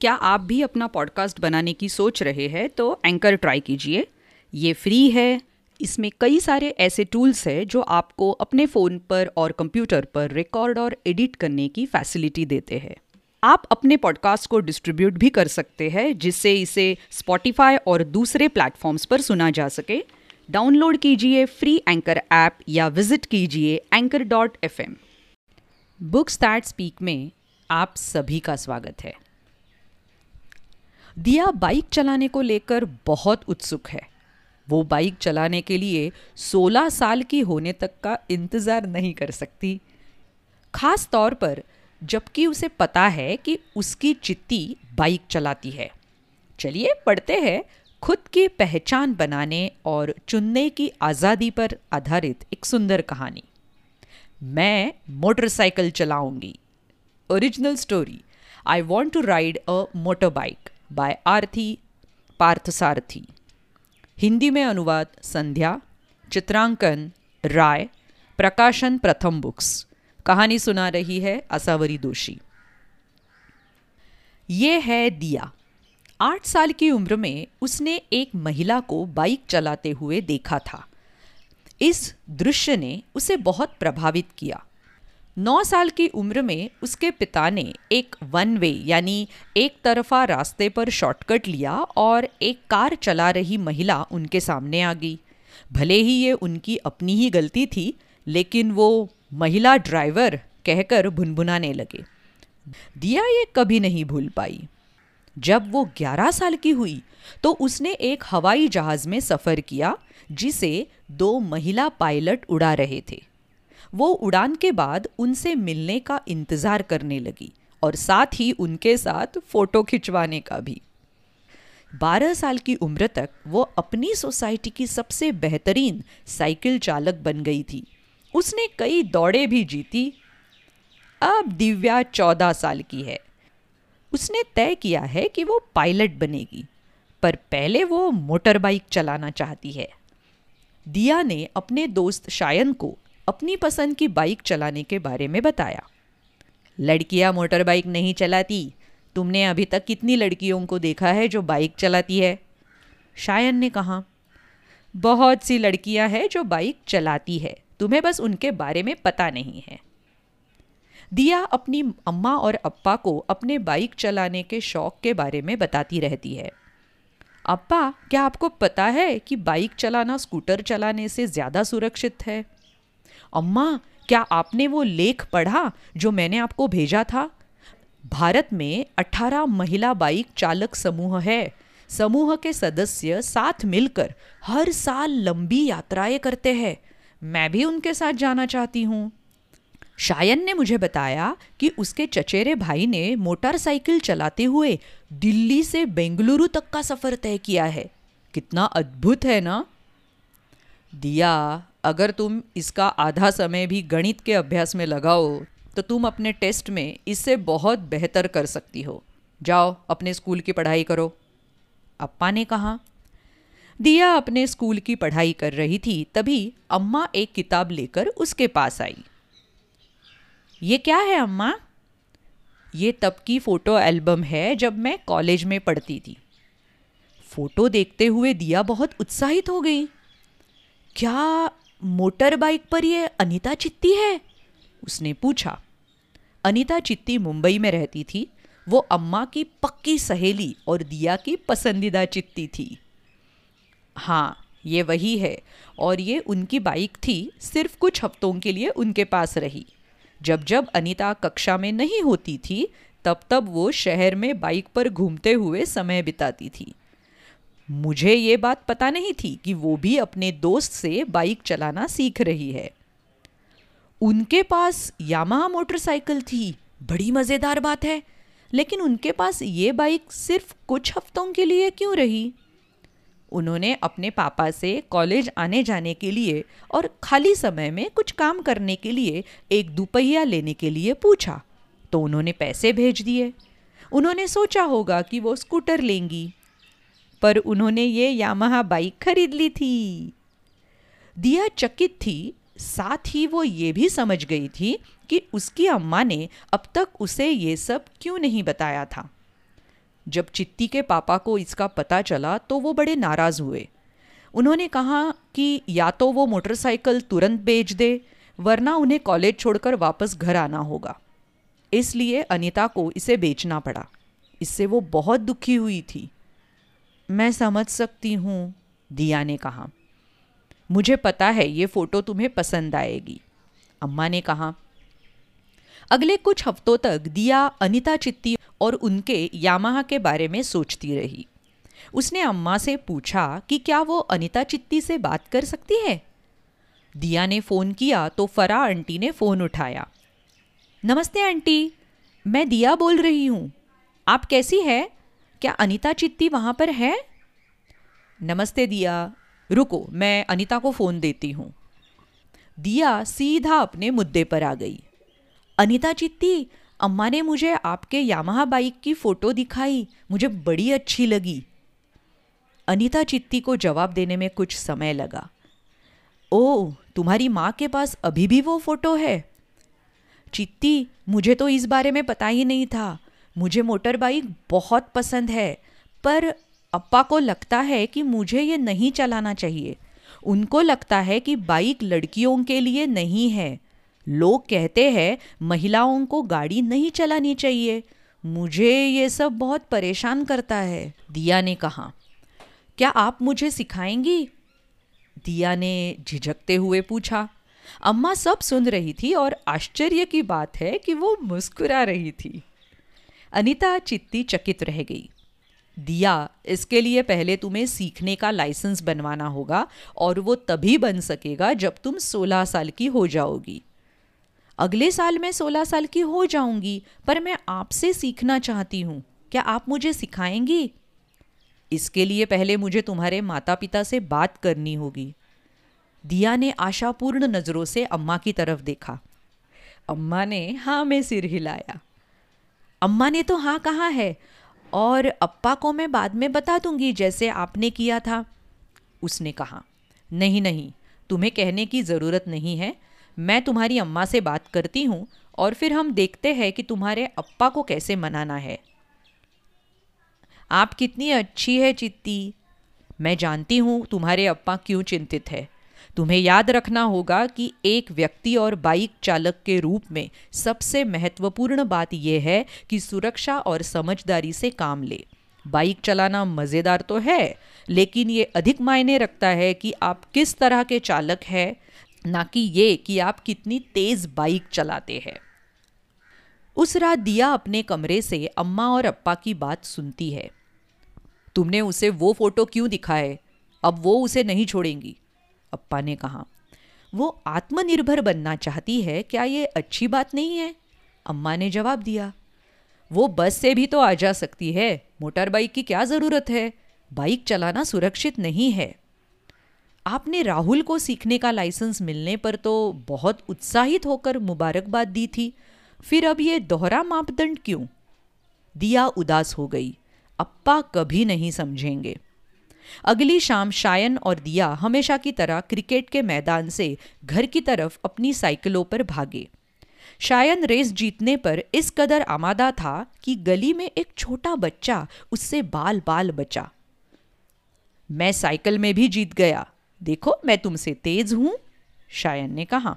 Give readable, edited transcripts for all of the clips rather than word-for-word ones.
क्या आप भी अपना पॉडकास्ट बनाने की सोच रहे हैं तो एंकर ट्राई कीजिए। ये फ्री है, इसमें कई सारे ऐसे टूल्स हैं जो आपको अपने फ़ोन पर और कंप्यूटर पर रिकॉर्ड और एडिट करने की फैसिलिटी देते हैं। आप अपने पॉडकास्ट को डिस्ट्रीब्यूट भी कर सकते हैं जिससे इसे स्पॉटिफाई और दूसरे प्लेटफॉर्म्स पर सुना जा सके। डाउनलोड कीजिए फ्री एंकर ऐप या विजिट कीजिए anchor.fm। बुक्स दैट स्पीक में आप सभी का स्वागत है। दिया बाइक चलाने को लेकर बहुत उत्सुक है। वो बाइक चलाने के लिए 16 साल की होने तक का इंतज़ार नहीं कर सकती, खास तौर पर जबकि उसे पता है कि उसकी चित्ती बाइक चलाती है। चलिए पढ़ते हैं खुद की पहचान बनाने और चुनने की आज़ादी पर आधारित एक सुंदर कहानी, मैं मोटरसाइकिल चलाऊंगी। Original story I want to ride a motor bike by Aarti Parthasarathy. Hindi में अनुवाद संध्या, चित्रांकन राय, प्रकाशन प्रथम बुक्स। कहानी सुना रही है असावरी दोषी। ये है दिया। 8 साल की उम्र में उसने एक महिला को बाइक चलाते हुए देखा था। इस दृश्य ने उसे बहुत प्रभावित किया। 9 साल की उम्र में उसके पिता ने एक वन वे यानी एक तरफा रास्ते पर शॉर्टकट लिया और एक कार चला रही महिला उनके सामने आ गई। भले ही ये उनकी अपनी ही गलती थी, लेकिन वो महिला ड्राइवर कहकर भुनभुनाने लगे। दिया ये कभी नहीं भूल पाई। जब वो 11 साल की हुई तो उसने एक हवाई जहाज़ में सफ़र किया जिसे 2 महिला पायलट उड़ा रहे थे। वो उड़ान के बाद उनसे मिलने का इंतज़ार करने लगी और साथ ही उनके साथ फ़ोटो खिंचवाने का भी। 12 साल की उम्र तक वो अपनी सोसाइटी की सबसे बेहतरीन साइकिल चालक बन गई थी। उसने कई दौड़ें भी जीती। अब दिव्या 14 साल की है। उसने तय किया है कि वो पायलट बनेगी, पर पहले वो मोटर बाइक चलाना चाहती है। दिया ने अपने दोस्त शायन को अपनी पसंद की बाइक चलाने के बारे में बताया। लड़कियां मोटर बाइक नहीं चलाती, तुमने अभी तक कितनी लड़कियों को देखा है जो बाइक चलाती है? शायन ने कहा, बहुत सी लड़कियां हैं जो बाइक चलाती है, तुम्हें बस उनके बारे में पता नहीं है। दिया अपनी अम्मा और अप्पा को अपने बाइक चलाने के शौक के बारे में बताती रहती है। अप्पा, क्या आपको पता है कि बाइक चलाना स्कूटर चलाने से ज़्यादा सुरक्षित है? अम्मा, क्या आपने वो लेख पढ़ा जो मैंने आपको भेजा था? भारत में 18 महिला बाइक चालक समूह है। समूह के सदस्य साथ मिलकर हर साल लंबी यात्राएं करते हैं। मैं भी उनके साथ जाना चाहती हूँ। शायन ने मुझे बताया कि उसके चचेरे भाई ने मोटरसाइकिल चलाते हुए दिल्ली से बेंगलुरु तक का सफ़र तय किया है। कितना अद्भुत है ना? दिया, अगर तुम इसका आधा समय भी गणित के अभ्यास में लगाओ तो तुम अपने टेस्ट में इससे बहुत बेहतर कर सकती हो। जाओ अपने स्कूल की पढ़ाई करो, अप्पा ने कहा। दिया अपने स्कूल की पढ़ाई कर रही थी, तभी अम्मा एक किताब लेकर उसके पास आई। ये क्या है अम्मा? ये तब की फ़ोटो एल्बम है जब मैं कॉलेज में पढ़ती थी। फ़ोटो देखते हुए दिया बहुत उत्साहित हो गई। क्या मोटर बाइक पर ये अनीता चित्ती है? उसने पूछा। अनीता चित्ती मुंबई में रहती थी। वो अम्मा की पक्की सहेली और दिया की पसंदीदा चित्ती थी। हाँ, ये वही है, और ये उनकी बाइक थी, सिर्फ कुछ हफ्तों के लिए उनके पास रही। जब जब अनीता कक्षा में नहीं होती थी तब तब वो शहर में बाइक पर घूमते हुए समय बिताती थी। मुझे ये बात पता नहीं थी कि वो भी अपने दोस्त से बाइक चलाना सीख रही है। उनके पास यामाहा मोटरसाइकिल थी, बड़ी मज़ेदार बात है, लेकिन उनके पास ये बाइक सिर्फ कुछ हफ्तों के लिए क्यों रही? उन्होंने अपने पापा से कॉलेज आने जाने के लिए और खाली समय में कुछ काम करने के लिए एक दुपहिया लेने के लिए पूछा तो उन्होंने पैसे भेज दिए। उन्होंने सोचा होगा कि वो स्कूटर लेंगी, पर उन्होंने ये यामाहा बाइक खरीद ली थी। दिया चकित थी, साथ ही वो ये भी समझ गई थी कि उसकी अम्मा ने अब तक उसे ये सब क्यों नहीं बताया था। जब चित्ती के पापा को इसका पता चला तो वो बड़े नाराज़ हुए। उन्होंने कहा कि या तो वो मोटरसाइकिल तुरंत बेच दे वरना उन्हें कॉलेज छोड़कर वापस घर आना होगा। इसलिए अनीता को इसे बेचना पड़ा। इससे वो बहुत दुखी हुई थी। मैं समझ सकती हूँ, दिया ने कहा। मुझे पता है ये फ़ोटो तुम्हें पसंद आएगी, अम्मा ने कहा। अगले कुछ हफ्तों तक दिया अनीता चित्ती और उनके यामाहा के बारे में सोचती रही। उसने अम्मा से पूछा कि क्या वो अनीता चित्ती से बात कर सकती है। दिया ने फ़ोन किया तो फरा आंटी ने फ़ोन उठाया। नमस्ते आंटी, मैं दिया बोल रही हूँ। आप कैसी है? क्या अनीता चित्ती वहाँ पर है? नमस्ते दिया, रुको मैं अनीता को फ़ोन देती हूँ। दिया सीधा अपने मुद्दे पर आ गई। अनीता चित्ती, अम्मा ने मुझे आपके यामाहा बाइक की फ़ोटो दिखाई, मुझे बड़ी अच्छी लगी। अनीता चित्ती को जवाब देने में कुछ समय लगा। ओह, तुम्हारी माँ के पास अभी भी वो फ़ोटो है? चित्ती, मुझे तो इस बारे में पता ही नहीं था। मुझे मोटर बाइक बहुत पसंद है, पर अप्पा को लगता है कि मुझे ये नहीं चलाना चाहिए। उनको लगता है कि बाइक लड़कियों के लिए नहीं है। लोग कहते हैं महिलाओं को गाड़ी नहीं चलानी चाहिए। मुझे ये सब बहुत परेशान करता है, दिया ने कहा। क्या आप मुझे सिखाएंगी? दिया ने झिझकते हुए पूछा। अम्मा सब सुन रही थी और आश्चर्य की बात है कि वो मुस्कुरा रही थी। अनीता चित्ती चकित रह गई। दिया, इसके लिए पहले तुम्हें सीखने का लाइसेंस बनवाना होगा और वो तभी बन सकेगा जब तुम 16 साल की हो जाओगी। अगले साल मैं 16 साल की हो जाऊंगी, पर मैं आपसे सीखना चाहती हूँ। क्या आप मुझे सिखाएंगी? इसके लिए पहले मुझे तुम्हारे माता पिता से बात करनी होगी। दिया ने आशापूर्ण नज़रों से अम्मा की तरफ देखा। अम्मा ने हाँ में सिर हिलाया। अम्मा ने तो हाँ कहा है, और अप्पा को मैं बाद में बता दूंगी जैसे आपने किया था, उसने कहा। नहीं नहीं, तुम्हें कहने की ज़रूरत नहीं है। मैं तुम्हारी अम्मा से बात करती हूँ और फिर हम देखते हैं कि तुम्हारे अप्पा को कैसे मनाना है। आप कितनी अच्छी है चित्ती। मैं जानती हूँ तुम्हारे अप्पा क्यों चिंतित है। तुम्हें याद रखना होगा कि एक व्यक्ति और बाइक चालक के रूप में सबसे महत्वपूर्ण बात यह है कि सुरक्षा और समझदारी से काम ले। बाइक चलाना मज़ेदार तो है, लेकिन ये अधिक मायने रखता है कि आप किस तरह के चालक हैं, ना कि ये कि आप कितनी तेज़ बाइक चलाते हैं। उस रात दिया अपने कमरे से अम्मा और अप्पा की बात सुनती है। तुमने उसे वो फ़ोटो क्यों दिखाए? अब वो उसे नहीं छोड़ेंगी, अप्पा ने कहा। वो आत्मनिर्भर बनना चाहती है, क्या ये अच्छी बात नहीं है? अम्मा ने जवाब दिया। वो बस से भी तो आ जा सकती है, मोटर बाइक की क्या ज़रूरत है? बाइक चलाना सुरक्षित नहीं है। आपने राहुल को सीखने का लाइसेंस मिलने पर तो बहुत उत्साहित होकर मुबारकबाद दी थी, फिर अब ये दोहरा मापदंड क्यों? दिया उदास हो गई। अप्पा कभी नहीं समझेंगे। अगली शाम शायन और दिया हमेशा की तरह क्रिकेट के मैदान से घर की तरफ अपनी साइकिलों पर भागे। शायन रेस जीतने पर इस कदर आमादा था कि गली में एक छोटा बच्चा उससे बाल बाल बचा। मैं साइकिल में भी जीत गया, देखो मैं तुमसे तेज हूँ, शायन ने कहा।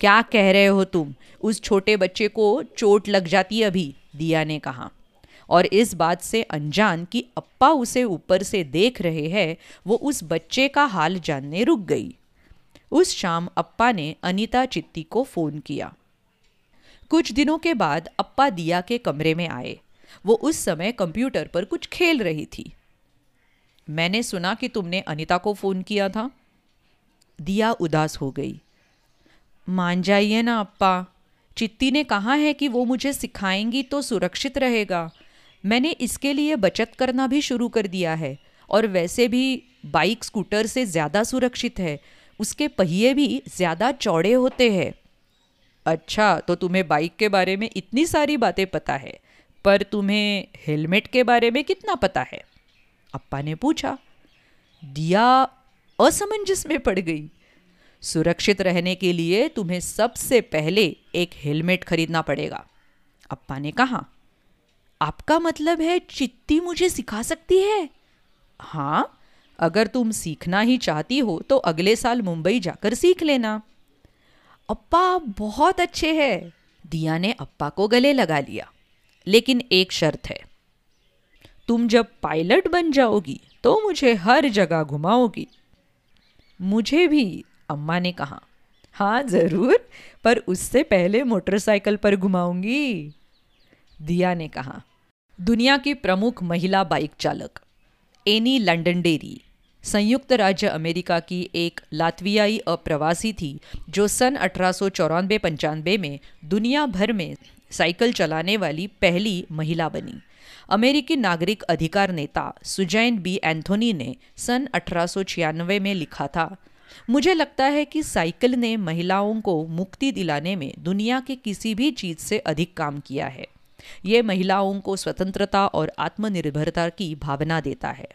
क्या कह रहे हो तुम, उस छोटे बच्चे को चोट लग जाती अभी, दिया ने कहा। और इस बात से अनजान कि अप्पा उसे ऊपर से देख रहे हैं, वो उस बच्चे का हाल जानने रुक गई। उस शाम अप्पा ने अनीता चित्ती को फ़ोन किया। कुछ दिनों के बाद अप्पा दिया के कमरे में आए। वो उस समय कंप्यूटर पर कुछ खेल रही थी। मैंने सुना कि तुमने अनीता को फ़ोन किया था, दिया उदास हो गई। मान जाइए ना अप्पा, चित्ती ने कहा है कि वो मुझे सिखाएंगी तो सुरक्षित रहेगा। मैंने इसके लिए बचत करना भी शुरू कर दिया है, और वैसे भी बाइक स्कूटर से ज़्यादा सुरक्षित है, उसके पहिए भी ज़्यादा चौड़े होते हैं। अच्छा, तो तुम्हें बाइक के बारे में इतनी सारी बातें पता है, पर तुम्हें हेलमेट के बारे में कितना पता है? अप्पा ने पूछा। दिया असमंजस में पड़ गई। सुरक्षित रहने के लिए तुम्हें सबसे पहले एक हेलमेट खरीदना पड़ेगा, अप्पा ने कहा। आपका मतलब है चित्ती मुझे सिखा सकती है? हाँ, अगर तुम सीखना ही चाहती हो तो अगले साल मुंबई जाकर सीख लेना। अप्पा बहुत अच्छे हैं। दिया ने अप्पा को गले लगा लिया। लेकिन एक शर्त है, तुम जब पायलट बन जाओगी तो मुझे हर जगह घुमाओगी। मुझे भी, अम्मा ने कहा। हाँ ज़रूर, पर उससे पहले मोटरसाइकिल पर घुमाऊंगी, दिया ने कहा। दुनिया की प्रमुख महिला बाइक चालक एनी लंडनडेरी संयुक्त राज्य अमेरिका की एक लातवियाई अप्रवासी थी जो सन 1894-95 में दुनिया भर में साइकिल चलाने वाली पहली महिला बनी। अमेरिकी नागरिक अधिकार नेता सुजैन बी एंथोनी ने सन 1896 में लिखा था, मुझे लगता है कि साइकिल ने महिलाओं को मुक्ति दिलाने में दुनिया के किसी भी चीज़ से अधिक काम किया है। ये महिलाओं को स्वतंत्रता और आत्मनिर्भरता की भावना देता है।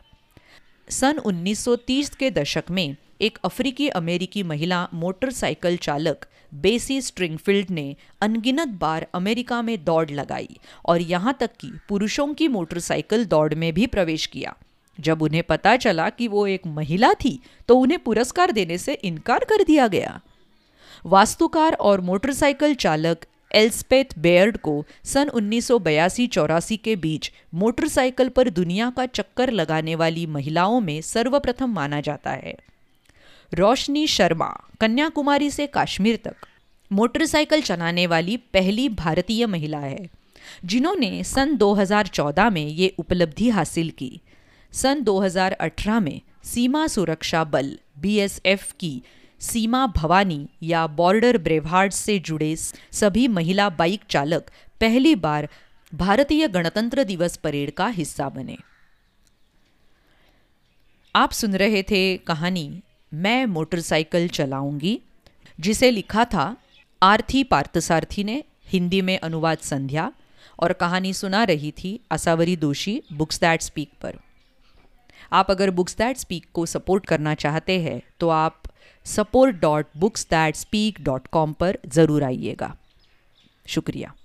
सन 1930 के दशक में एक अफ्रीकी अमेरिकी महिला मोटरसाइकिल चालक बेसी स्ट्रिंगफील्ड ने अनगिनत बार अमेरिका में दौड़ लगाई और यहाँ तक कि पुरुषों की मोटरसाइकिल दौड़ में भी प्रवेश किया। जब उन्हें पता चला कि वो एक महिला थी तो उन्हें पुरस्कार देने से इनकार कर दिया गया। वास्तुकार और मोटरसाइकिल चालक एल्सपेथ बेयर्ड को सन 1982-84 के बीच मोटरसाइकिल पर दुनिया का चक्कर लगाने वाली महिलाओं में सर्वप्रथम माना जाता है। रोशनी शर्मा कन्याकुमारी से कश्मीर तक मोटरसाइकिल चलाने वाली पहली भारतीय महिला है, जिन्होंने सन 2014 में ये उपलब्धि हासिल की। सन 2018 में सीमा सुरक्षा बल BSF की सीमा भवानी या बॉर्डर ब्रेवार्ड से जुड़े सभी महिला बाइक चालक पहली बार भारतीय गणतंत्र दिवस परेड का हिस्सा बने। आप सुन रहे थे कहानी मैं मोटरसाइकिल चलाऊंगी, जिसे लिखा था आरती पार्थसारथी ने, हिंदी में अनुवाद संध्या, और कहानी सुना रही थी Asavari Doshi books that speak पर। आप अगर बुक्स दैट स्पीक को सपोर्ट करना चाहते हैं तो आप support.booksthatspeak.com पर ज़रूर आइएगा। शुक्रिया।